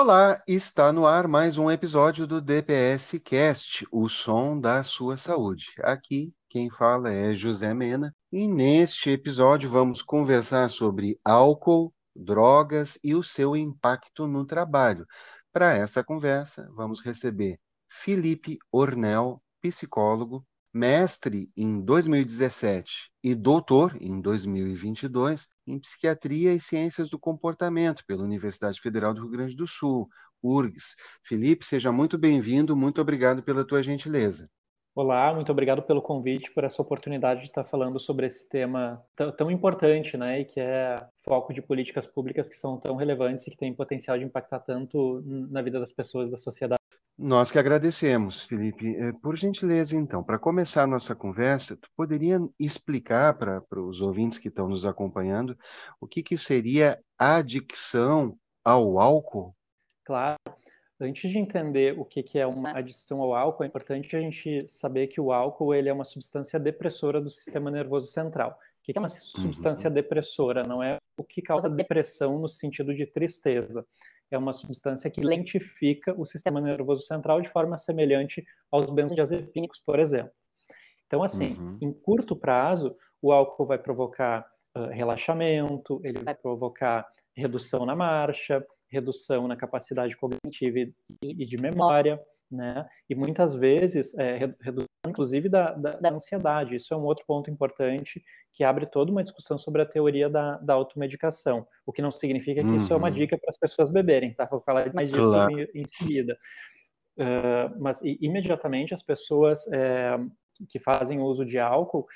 Olá, está no ar mais um episódio do DPS Cast, o som da sua saúde. Aqui quem fala é Jusamena e neste episódio vamos conversar sobre álcool, drogas e o seu impacto no trabalho. Para essa conversa vamos receber Felipe Ornell, psicólogo, mestre em 2017 e doutor em 2022 em Psiquiatria e Ciências do Comportamento pela Universidade Federal do Rio Grande do Sul, URGS. Felipe, seja muito bem-vindo, muito obrigado pela tua gentileza. Olá, muito obrigado pelo convite, por essa oportunidade de estar falando sobre esse tema tão importante, né, e que é foco de políticas públicas que são tão relevantes e que têm potencial de impactar tanto na vida das pessoas e da sociedade. Nós que agradecemos, Felipe. Por gentileza, então, para começar a nossa conversa, tu poderia explicar para os ouvintes que estão nos acompanhando o que seria a adicção ao álcool? Claro. Antes de entender o que é uma adição ao álcool, é importante a gente saber que o álcool ele é uma substância depressora do sistema nervoso central. O que é uma substância depressora? Não é o que causa depressão no sentido de tristeza. É uma substância que lentifica o sistema nervoso central de forma semelhante aos benzodiazepínicos, por exemplo. Então, assim, em curto prazo, o álcool vai provocar relaxamento, ele vai provocar redução na marcha, redução na capacidade cognitiva e de memória, né? E muitas vezes, redução inclusive da ansiedade. Isso é um outro ponto importante que abre toda uma discussão sobre a teoria da automedicação, o que não significa que isso é uma dica para as pessoas beberem, tá? Vou falar mais disso em seguida. Mas imediatamente as pessoas que fazem uso de álcool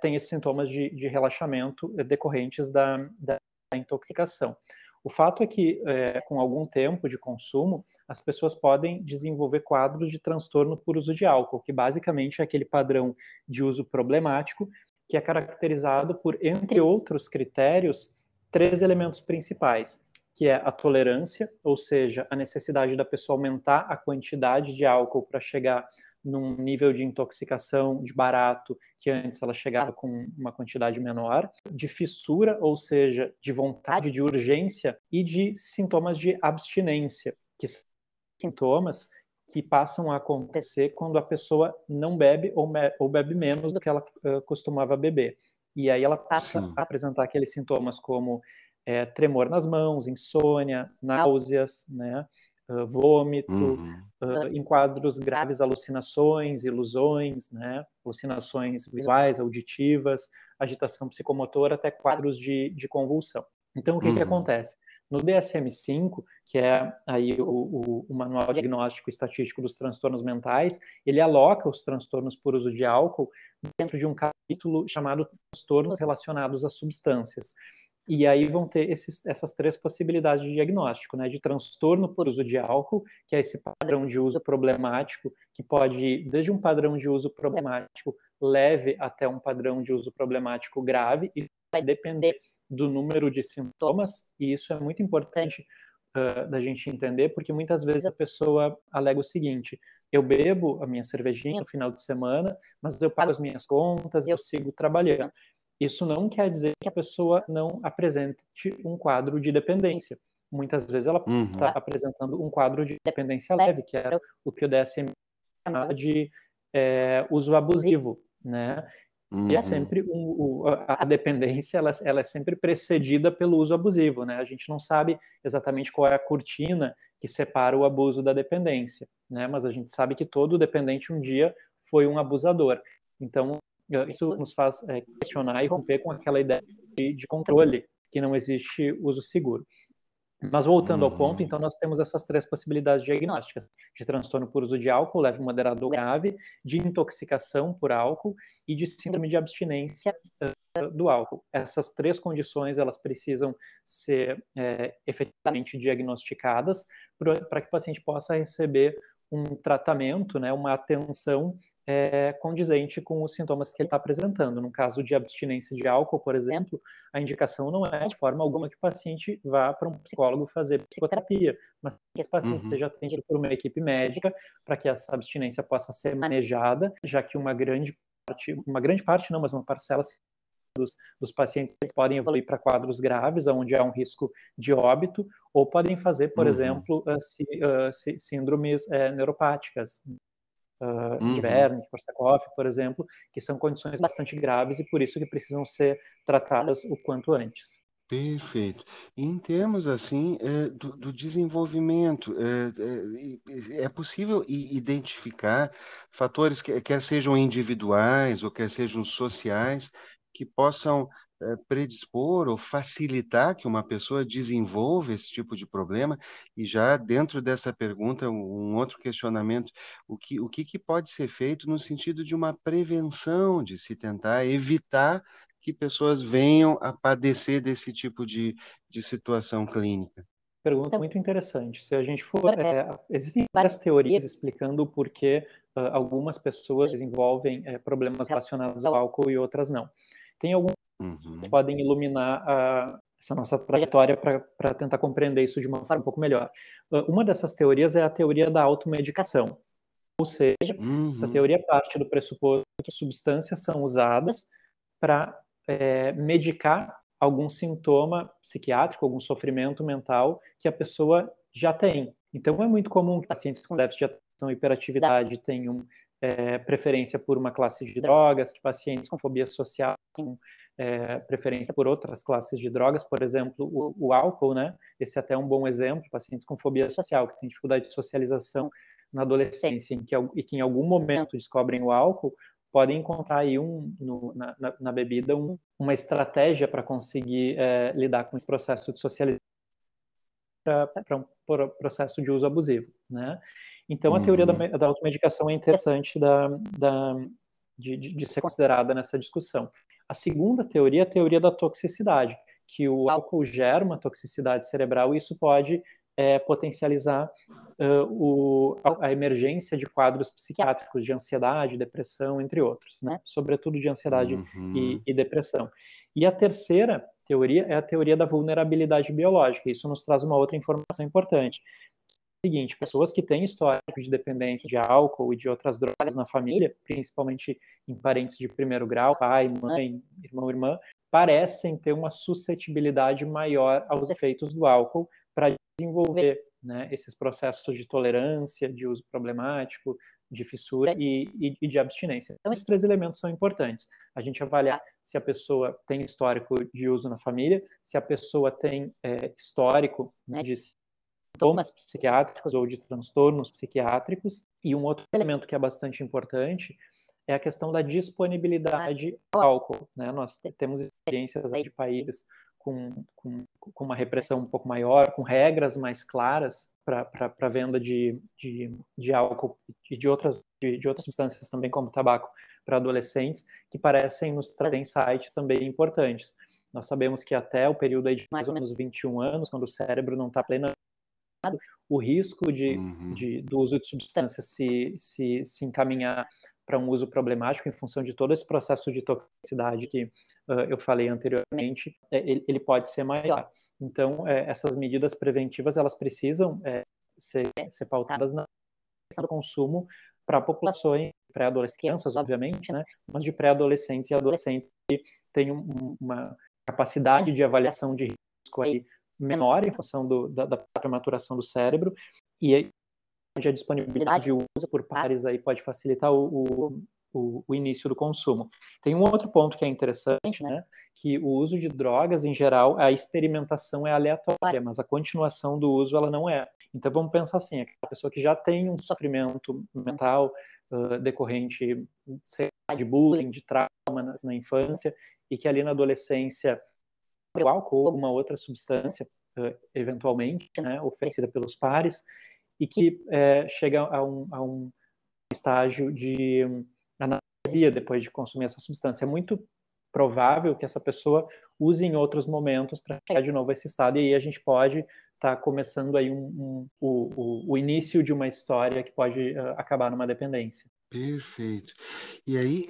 têm esses sintomas de relaxamento decorrentes da intoxicação. O fato é que, com algum tempo de consumo, as pessoas podem desenvolver quadros de transtorno por uso de álcool, que basicamente é aquele padrão de uso problemático, que é caracterizado por, entre outros critérios, 3 elementos principais, que é a tolerância, ou seja, a necessidade da pessoa aumentar a quantidade de álcool para chegar num nível de intoxicação de barato, que antes ela chegava com uma quantidade menor, de fissura, ou seja, de vontade, de urgência, e de sintomas de abstinência, que são sintomas que passam a acontecer quando a pessoa não bebe ou bebe menos do que ela costumava beber. E aí ela passa a apresentar aqueles sintomas como tremor nas mãos, insônia, náuseas, né? Vômito, em quadros graves, alucinações, ilusões, né? Alucinações visuais, auditivas, agitação psicomotora, até quadros de convulsão. Então, o que que acontece? No DSM-5, que é aí o Manual Diagnóstico e Estatístico dos Transtornos Mentais, ele aloca os transtornos por uso de álcool dentro de um capítulo chamado Transtornos Relacionados a Substâncias. E aí vão ter essas 3 possibilidades de diagnóstico, né? De transtorno por uso de álcool, que é esse padrão de uso problemático, que pode ir desde um padrão de uso problemático leve até um padrão de uso problemático grave, e vai depender do número de sintomas, e isso é muito importante da gente entender, porque muitas vezes a pessoa alega o seguinte: eu bebo a minha cervejinha no final de semana, mas eu pago as minhas contas, eu sigo trabalhando. Isso não quer dizer que a pessoa não apresente um quadro de dependência. Muitas vezes ela está apresentando um quadro de dependência leve, que era o que o DSM chamava de uso abusivo, né? E é sempre a dependência, ela é sempre precedida pelo uso abusivo, né? A gente não sabe exatamente qual é a cortina que separa o abuso da dependência, né? Mas a gente sabe que todo dependente um dia foi um abusador. Então, isso nos faz questionar e romper com aquela ideia de controle, que não existe uso seguro. Mas voltando ao ponto, então nós temos essas 3 possibilidades diagnósticas: de transtorno por uso de álcool, leve, moderado ou grave, de intoxicação por álcool e de síndrome de abstinência do álcool. Essas 3 condições, elas precisam ser efetivamente diagnosticadas para que o paciente possa receber um tratamento, né, uma atenção condizente com os sintomas que ele está apresentando. No caso de abstinência de álcool, por exemplo, a indicação não é de forma alguma que o paciente vá para um psicólogo fazer psicoterapia, mas que esse paciente seja atendido por uma equipe médica para que essa abstinência possa ser manejada, já que uma grande parte não, mas uma parcela dos pacientes podem evoluir para quadros graves, onde há um risco de óbito, ou podem fazer, por exemplo, síndromes neuropáticas, de Wernicke, Korsakoff, por exemplo, que são condições bastante graves e por isso que precisam ser tratadas o quanto antes. Perfeito. E em termos, assim, do desenvolvimento, é possível identificar fatores, que quer sejam individuais ou quer sejam sociais, que possam predispor ou facilitar que uma pessoa desenvolva esse tipo de problema? E já dentro dessa pergunta, um outro questionamento, o que pode ser feito no sentido de uma prevenção, de se tentar evitar que pessoas venham a padecer desse tipo de situação clínica? Pergunta muito interessante. Se a gente for... existem várias teorias explicando por que algumas pessoas desenvolvem problemas relacionados ao álcool e outras não. Tem algumas que podem iluminar essa nossa trajetória para tentar compreender isso de uma forma um pouco melhor. Uma dessas teorias é a teoria da automedicação. Ou seja, essa teoria parte do pressuposto que substâncias são usadas para medicar algum sintoma psiquiátrico, algum sofrimento mental que a pessoa já tem. Então, é muito comum que pacientes com déficit de atenção e hiperatividade tenham preferência por uma classe de drogas, que pacientes com fobia social tenham preferência por outras classes de drogas, por exemplo, o álcool, né? Esse até é um bom exemplo, pacientes com fobia social, que têm dificuldade de socialização na adolescência e que em algum momento descobrem o álcool, podem encontrar aí na bebida uma estratégia para conseguir lidar com esse processo de socialização para um processo de uso abusivo, né? Então, a teoria da automedicação é interessante de ser considerada nessa discussão. A segunda teoria é a teoria da toxicidade, que o álcool gera uma toxicidade cerebral e isso pode potencializar a emergência de quadros psiquiátricos, de ansiedade, depressão, entre outros, né? Sobretudo de ansiedade e depressão. E a terceira teoria é a teoria da vulnerabilidade biológica. Isso nos traz uma outra informação importante. É o seguinte, pessoas que têm histórico de dependência de álcool e de outras drogas na família, principalmente em parentes de primeiro grau, pai, mãe, irmão, irmã, parecem ter uma suscetibilidade maior aos efeitos do álcool para desenvolver, né, esses processos de tolerância, de uso problemático, de fissura e de abstinência. Então, esses três elementos são importantes. A gente avaliar se a pessoa tem histórico de uso na família, se a pessoa tem histórico, né, de sintomas psiquiátricos ou de transtornos psiquiátricos. E um outro elemento que é bastante importante é a questão da disponibilidade ao álcool, né? Nós temos experiências aí de países com uma repressão um pouco maior, com regras mais claras para a venda de álcool e de outras substâncias também, como tabaco, para adolescentes, que parecem nos trazer insights também importantes. Nós sabemos que até o período aí de mais ou menos 21 anos, quando o cérebro não está plenamente, o risco do uso de substâncias se encaminhar para um uso problemático em função de todo esse processo de toxicidade que eu falei anteriormente, ele pode ser maior. Então, essas medidas preventivas, elas precisam ser pautadas na questão do consumo para populações pré-adolescentes, crianças, obviamente, né? Mas de pré-adolescentes e adolescentes que têm uma capacidade de avaliação de risco aí menor em função da própria maturação do cérebro, e a disponibilidade de uso por pares aí pode facilitar o início do consumo. Tem um outro ponto que é interessante, né? Que o uso de drogas, em geral, a experimentação é aleatória, mas a continuação do uso ela não é. Então vamos pensar assim, a pessoa que já tem um sofrimento mental decorrente, sei lá, de bullying, de trauma na infância, e que ali na adolescência o álcool ou alguma outra substância, eventualmente, né, oferecida pelos pares, e que chega a um estágio de analgesia depois de consumir essa substância. É muito provável que essa pessoa use em outros momentos para chegar de novo a esse estado, e aí a gente pode estar começando aí o início de uma história que pode acabar numa dependência. Perfeito. E aí,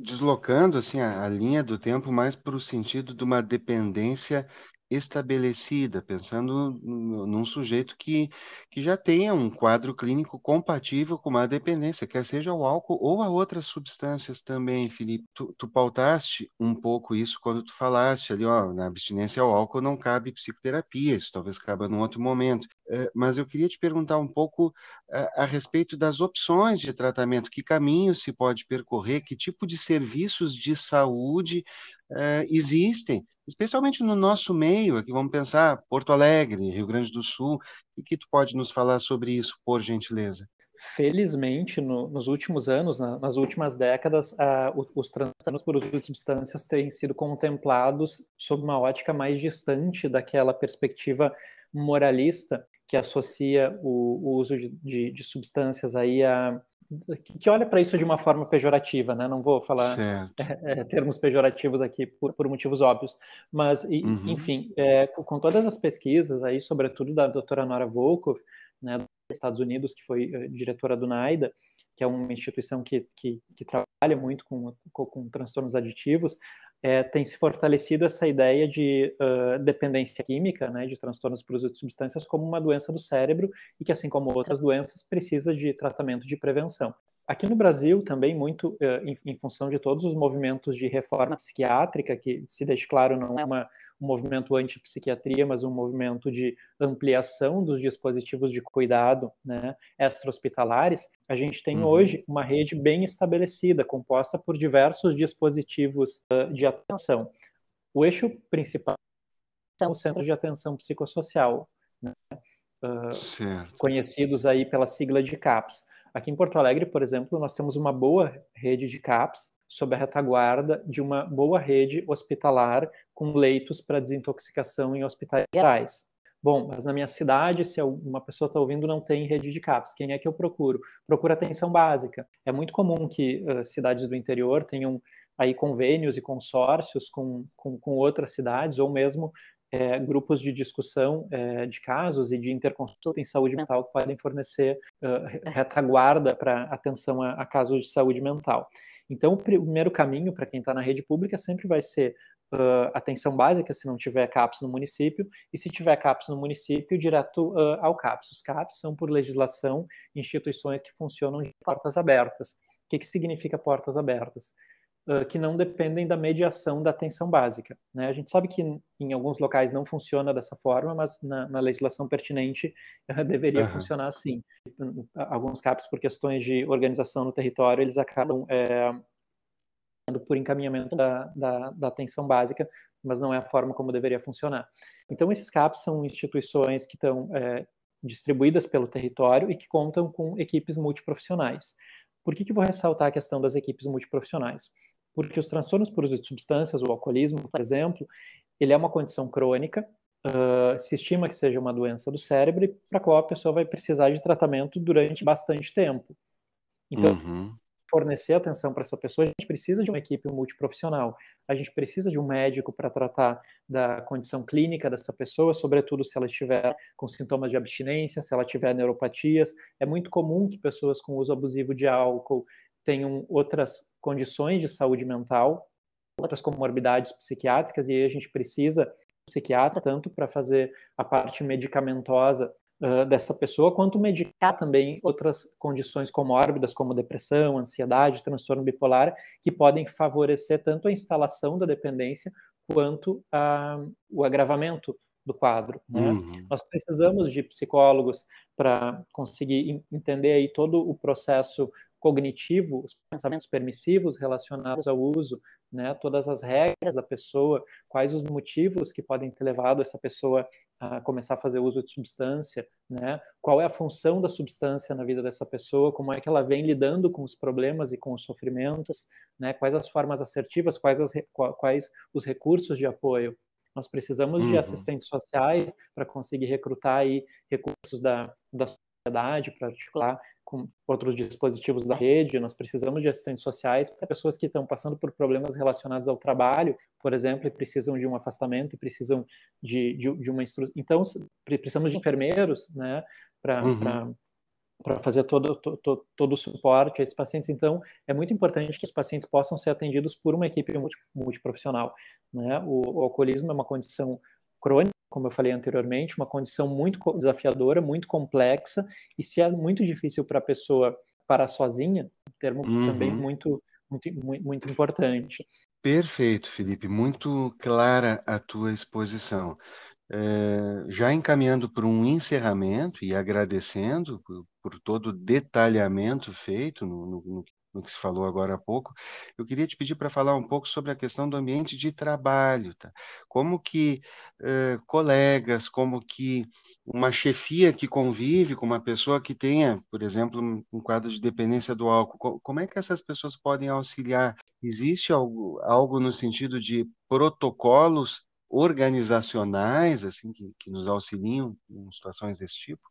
deslocando assim, a linha do tempo mais para o sentido de uma dependência estabelecida, pensando num sujeito que já tenha um quadro clínico compatível com uma dependência, quer seja ao álcool ou a outras substâncias também, Felipe. Tu pautaste um pouco isso quando tu falaste ali, ó, na abstinência ao álcool não cabe psicoterapia, isso talvez caba num outro momento, mas eu queria te perguntar um pouco a respeito das opções de tratamento, que caminho se pode percorrer, que tipo de serviços de saúde existem, especialmente no nosso meio, aqui vamos pensar Porto Alegre, Rio Grande do Sul, e que tu pode nos falar sobre isso, por gentileza? Felizmente, nos últimos anos, nas últimas décadas, os transtornos por uso de substâncias têm sido contemplados sob uma ótica mais distante daquela perspectiva moralista que associa o uso de substâncias aí a... que olha para isso de uma forma pejorativa, né? Não vou falar termos pejorativos aqui por motivos óbvios, mas, enfim, com todas as pesquisas aí, sobretudo da doutora Nora Volkoff, né, dos Estados Unidos, que foi diretora do NAIDA, que é uma instituição que trabalha muito com transtornos aditivos, tem se fortalecido essa ideia de dependência química, né, de transtornos por uso de substâncias, como uma doença do cérebro e que, assim como outras doenças, precisa de tratamento de prevenção. Aqui no Brasil, também, muito em função de todos os movimentos de reforma psiquiátrica, que, se deixe claro, não é um movimento anti-psiquiatria, mas um movimento de ampliação dos dispositivos de cuidado, né, extra-hospitalares, a gente tem hoje uma rede bem estabelecida, composta por diversos dispositivos de atenção. O eixo principal são os centros de atenção psicossocial, né, conhecidos aí pela sigla de CAPS. Aqui em Porto Alegre, por exemplo, nós temos uma boa rede de CAPS, sob a retaguarda de uma boa rede hospitalar com leitos para desintoxicação em hospitais gerais. Bom, mas na minha cidade, se uma pessoa está ouvindo, não tem rede de CAPS. Quem é que eu procuro? Procuro atenção básica. É muito comum que cidades do interior tenham aí convênios e consórcios com outras cidades, ou mesmo grupos de discussão de casos e de interconsulta em saúde mental que podem fornecer retaguarda para atenção a casos de saúde mental. Então, o primeiro caminho para quem está na rede pública sempre vai ser atenção básica, se não tiver CAPS no município, e se tiver CAPS no município, direto ao CAPS. Os CAPS são, por legislação, instituições que funcionam de portas abertas. O que significa portas abertas? Que não dependem da mediação da atenção básica, né? A gente sabe que em alguns locais não funciona dessa forma, mas na legislação pertinente deveria funcionar assim. Alguns CAPs, por questões de organização no território, eles acabam por encaminhamento da atenção básica, mas não é a forma como deveria funcionar. Então, esses CAPs são instituições que estão distribuídas pelo território e que contam com equipes multiprofissionais. Por que vou ressaltar a questão das equipes multiprofissionais? Porque os transtornos por uso de substâncias, o alcoolismo, por exemplo, ele é uma condição crônica, se estima que seja uma doença do cérebro, para a qual a pessoa vai precisar de tratamento durante bastante tempo. Então, fornecer atenção para essa pessoa, a gente precisa de uma equipe multiprofissional, a gente precisa de um médico para tratar da condição clínica dessa pessoa, sobretudo se ela estiver com sintomas de abstinência, se ela tiver neuropatias. É muito comum que pessoas com uso abusivo de álcool tenham outras condições de saúde mental, outras comorbidades psiquiátricas, e aí a gente precisa de um psiquiatra, tanto para fazer a parte medicamentosa dessa pessoa, quanto medicar também outras condições comórbidas, como depressão, ansiedade, transtorno bipolar, que podem favorecer tanto a instalação da dependência quanto o agravamento do quadro, né? Nós precisamos de psicólogos para conseguir entender aí todo o processo cognitivo, os pensamentos permissivos relacionados ao uso, né, todas as regras da pessoa, quais os motivos que podem ter levado essa pessoa a começar a fazer uso de substância, né, qual é a função da substância na vida dessa pessoa, como é que ela vem lidando com os problemas e com os sofrimentos, né, quais as formas assertivas, quais os recursos de apoio. Nós precisamos de assistentes sociais para conseguir recrutar aí recursos da sociedade, para articular com outros dispositivos da rede. Nós precisamos de assistentes sociais para pessoas que estão passando por problemas relacionados ao trabalho, por exemplo, e precisam de um afastamento, e precisam de uma instrução. Então, precisamos de enfermeiros, né, para fazer todo o suporte a esses pacientes. Então, é muito importante que os pacientes possam ser atendidos por uma equipe multiprofissional, né? O alcoolismo é uma condição crônica, como eu falei anteriormente, uma condição muito desafiadora, muito complexa, e se é muito difícil para a pessoa parar sozinha, um termo também muito importante. Perfeito, Felipe. Muito clara a tua exposição. Já encaminhando para um encerramento e agradecendo por todo o detalhamento feito no que se falou agora há pouco, eu queria te pedir para falar um pouco sobre a questão do ambiente de trabalho, tá? Como que colegas, como que uma chefia que convive com uma pessoa que tenha, por exemplo, um quadro de dependência do álcool, como é que essas pessoas podem auxiliar? Existe algo no sentido de protocolos organizacionais, assim, que nos auxiliam em situações desse tipo?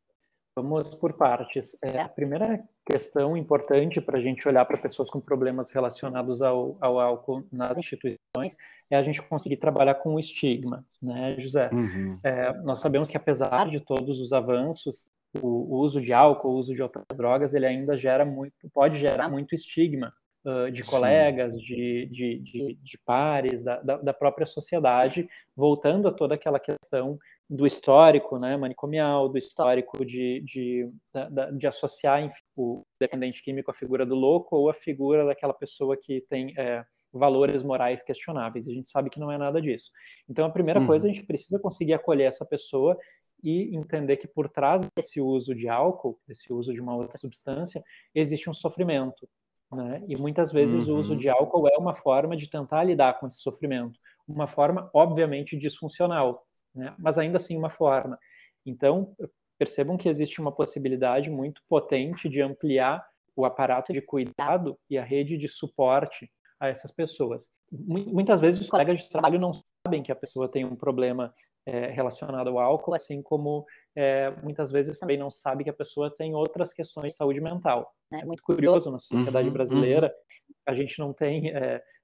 Vamos por partes. A primeira questão importante para a gente olhar para pessoas com problemas relacionados ao álcool nas instituições é a gente conseguir trabalhar com o estigma, né, José? Nós sabemos que, apesar de todos os avanços, o uso de álcool, o uso de outras drogas, ele ainda pode gerar muito estigma de colegas, de pares, da própria sociedade, voltando a toda aquela questão do histórico, né, manicomial, do histórico de associar, enfim, o dependente químico à figura do louco ou à figura daquela pessoa que tem valores morais questionáveis. A gente sabe que não é nada disso. Então, a primeira coisa, a gente precisa conseguir acolher essa pessoa e entender que por trás desse uso de álcool, desse uso de uma outra substância, existe um sofrimento, né? E muitas vezes o uso de álcool é uma forma de tentar lidar com esse sofrimento. Uma forma, obviamente, disfuncional, né? Mas ainda assim uma forma. Então, percebam que existe uma possibilidade muito potente de ampliar o aparato de cuidado e a rede de suporte a essas pessoas. Muitas vezes os colegas de trabalho não sabem que a pessoa tem um problema relacionado ao álcool, assim como muitas vezes também não sabe que a pessoa tem outras questões de saúde mental. É muito curioso, na sociedade brasileira, a gente não tem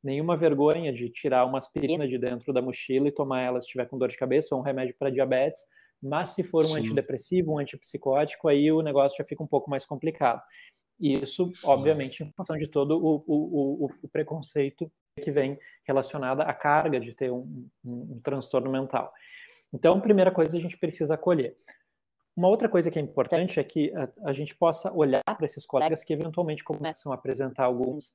nenhuma vergonha de tirar uma aspirina de dentro da mochila e tomar ela se estiver com dor de cabeça, ou um remédio para diabetes, mas se for um antidepressivo, um antipsicótico, aí o negócio já fica um pouco mais complicado. E isso, obviamente, em função de todo o preconceito que vem relacionado à carga de ter um transtorno mental. Então, primeira coisa, a gente precisa acolher. Uma outra coisa que é importante é que a gente possa olhar para esses colegas que eventualmente começam a apresentar alguns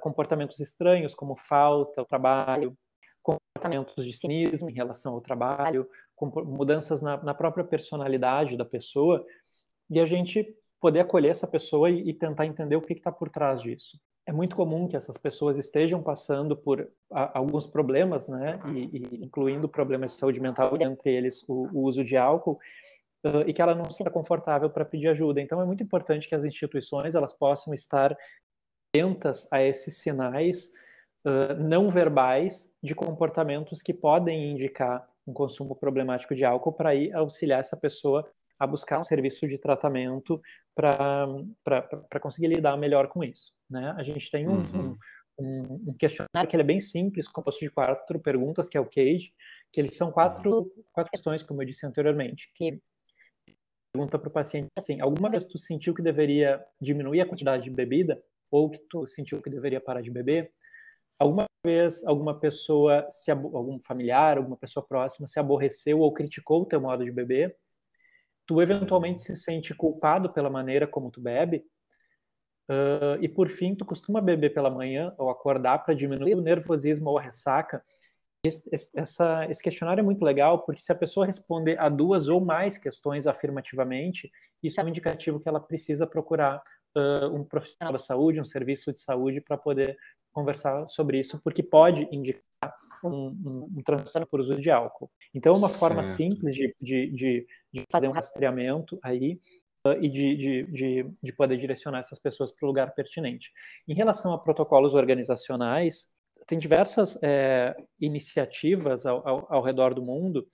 comportamentos estranhos, como falta ao trabalho, comportamentos de cinismo em relação ao trabalho, mudanças na própria personalidade da pessoa, e a gente poder acolher essa pessoa e tentar entender o que está por trás disso. É muito comum que essas pessoas estejam passando por alguns problemas, né, e incluindo problemas de saúde mental, entre eles o uso de álcool, e que ela não se sinta confortável para pedir ajuda. Então, é muito importante que as instituições elas possam estar atentas a esses sinais não verbais de comportamentos que podem indicar um consumo problemático de álcool para ir auxiliar essa pessoa a buscar um serviço de tratamento para conseguir lidar melhor com isso, né? A gente tem um questionário que ele é bem simples, composto de 4 perguntas, que é o CAGE, que eles são quatro questões, como eu disse anteriormente, que pergunta para o paciente assim: alguma vez tu sentiu que deveria diminuir a quantidade de bebida? Ou que tu sentiu que deveria parar de beber? Alguma vez algum familiar, alguma pessoa próxima se aborreceu ou criticou o teu modo de beber? Tu eventualmente se sente culpado pela maneira como tu bebe? E por fim, tu costuma beber pela manhã ou acordar para diminuir o nervosismo ou a ressaca? Esse questionário é muito legal, porque se a pessoa responder a 2 ou mais questões afirmativamente, isso é um indicativo que ela precisa procurar um profissional da saúde, um serviço de saúde, para poder conversar sobre isso, porque pode indicar um transtorno por uso de álcool. Então, é uma forma simples de fazer um rastreamento aí e de poder direcionar essas pessoas para o lugar pertinente. Em relação a protocolos organizacionais, tem diversas iniciativas ao redor do mundo,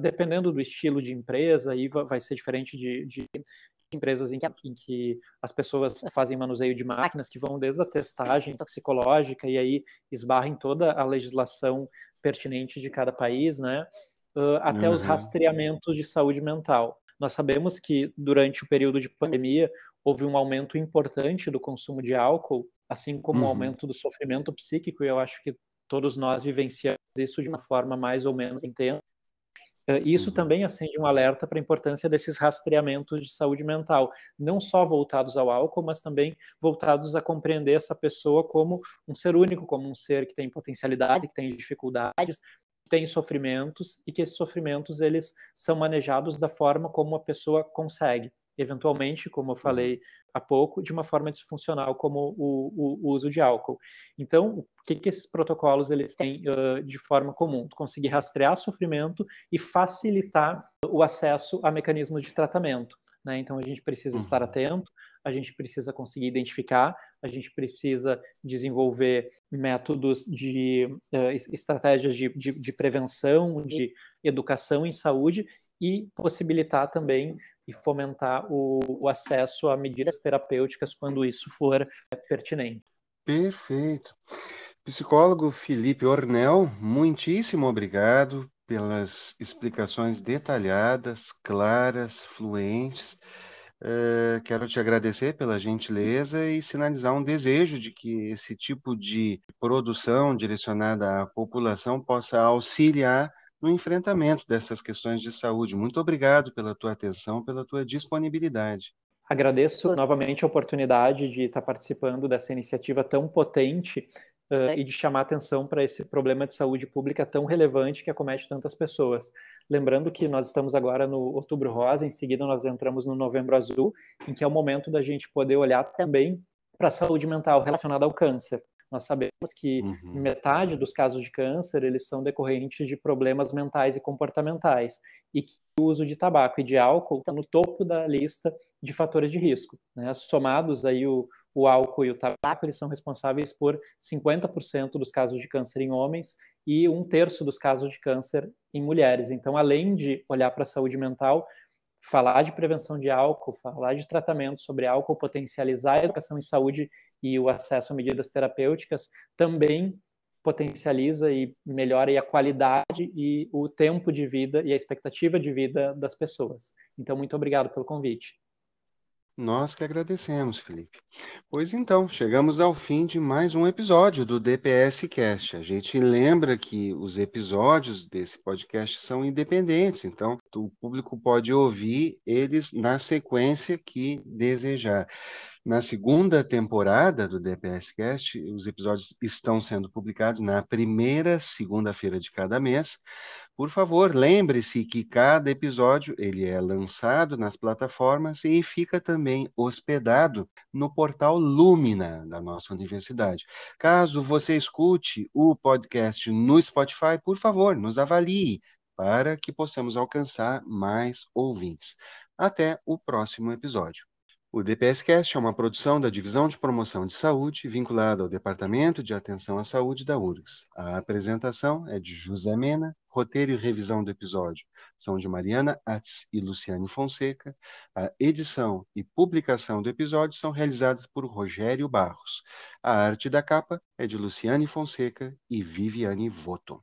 dependendo do estilo de empresa, aí vai ser diferente de empresas em que as pessoas fazem manuseio de máquinas, que vão desde a testagem toxicológica e aí esbarrem toda a legislação pertinente de cada país, né, até os rastreamentos de saúde mental. Nós sabemos que durante o período de pandemia houve um aumento importante do consumo de álcool, assim como o aumento do sofrimento psíquico, e eu acho que todos nós vivenciamos isso de uma forma mais ou menos intensa. Isso também acende um alerta para a importância desses rastreamentos de saúde mental, não só voltados ao álcool, mas também voltados a compreender essa pessoa como um ser único, como um ser que tem potencialidade, que tem dificuldades, que tem sofrimentos, e que esses sofrimentos eles são manejados da forma como a pessoa consegue, eventualmente, como eu falei há pouco, de uma forma disfuncional como o uso de álcool. Então, o que esses protocolos eles têm de forma comum? Conseguir rastrear sofrimento e facilitar o acesso a mecanismos de tratamento, né? Então, a gente precisa estar atento, a gente precisa conseguir identificar, a gente precisa desenvolver métodos de estratégias de prevenção, de educação em saúde e possibilitar também e fomentar o acesso a medidas terapêuticas quando isso for pertinente. Perfeito. Psicólogo Felipe Ornell, muitíssimo obrigado pelas explicações detalhadas, claras, fluentes. Quero te agradecer pela gentileza e sinalizar um desejo de que esse tipo de produção direcionada à população possa auxiliar no enfrentamento dessas questões de saúde. Muito obrigado pela tua atenção, pela tua disponibilidade. Agradeço novamente a oportunidade de estar participando dessa iniciativa tão potente e de chamar atenção para esse problema de saúde pública tão relevante que acomete tantas pessoas. Lembrando que nós estamos agora no Outubro Rosa, em seguida nós entramos no Novembro Azul, em que é o momento da gente poder olhar também para a saúde mental relacionada ao câncer. Nós sabemos que metade dos casos de câncer, eles são decorrentes de problemas mentais e comportamentais, e que o uso de tabaco e de álcool está no topo da lista de fatores de risco, né? Somados aí o álcool e o tabaco, eles são responsáveis por 50% dos casos de câncer em homens e 1/3 dos casos de câncer em mulheres. Então, além de olhar para a saúde mental, falar de prevenção de álcool, falar de tratamento sobre álcool, potencializar a educação em saúde e o acesso a medidas terapêuticas também potencializa e melhora a qualidade e o tempo de vida e a expectativa de vida das pessoas. Então, muito obrigado pelo convite. Nós que agradecemos, Felipe. Pois então, chegamos ao fim de mais um episódio do DPS Cast. A gente lembra que os episódios desse podcast são independentes, então o público pode ouvir eles na sequência que desejar. Na segunda temporada do DPS Cast, os episódios estão sendo publicados na primeira segunda-feira de cada mês. Por favor, lembre-se que cada episódio ele é lançado nas plataformas e fica também hospedado no portal Lumina da nossa universidade. Caso você escute o podcast no Spotify, por favor, nos avalie para que possamos alcançar mais ouvintes. Até o próximo episódio. O DPS Cast é uma produção da Divisão de Promoção de Saúde, vinculada ao Departamento de Atenção à Saúde da URGS. A apresentação é de Jusamena, roteiro e revisão do episódio são de Mariana Atz e Luciane Fonseca. A edição e publicação do episódio são realizadas por Rogério Barros. A arte da capa é de Luciane Fonseca e Viviane Voton.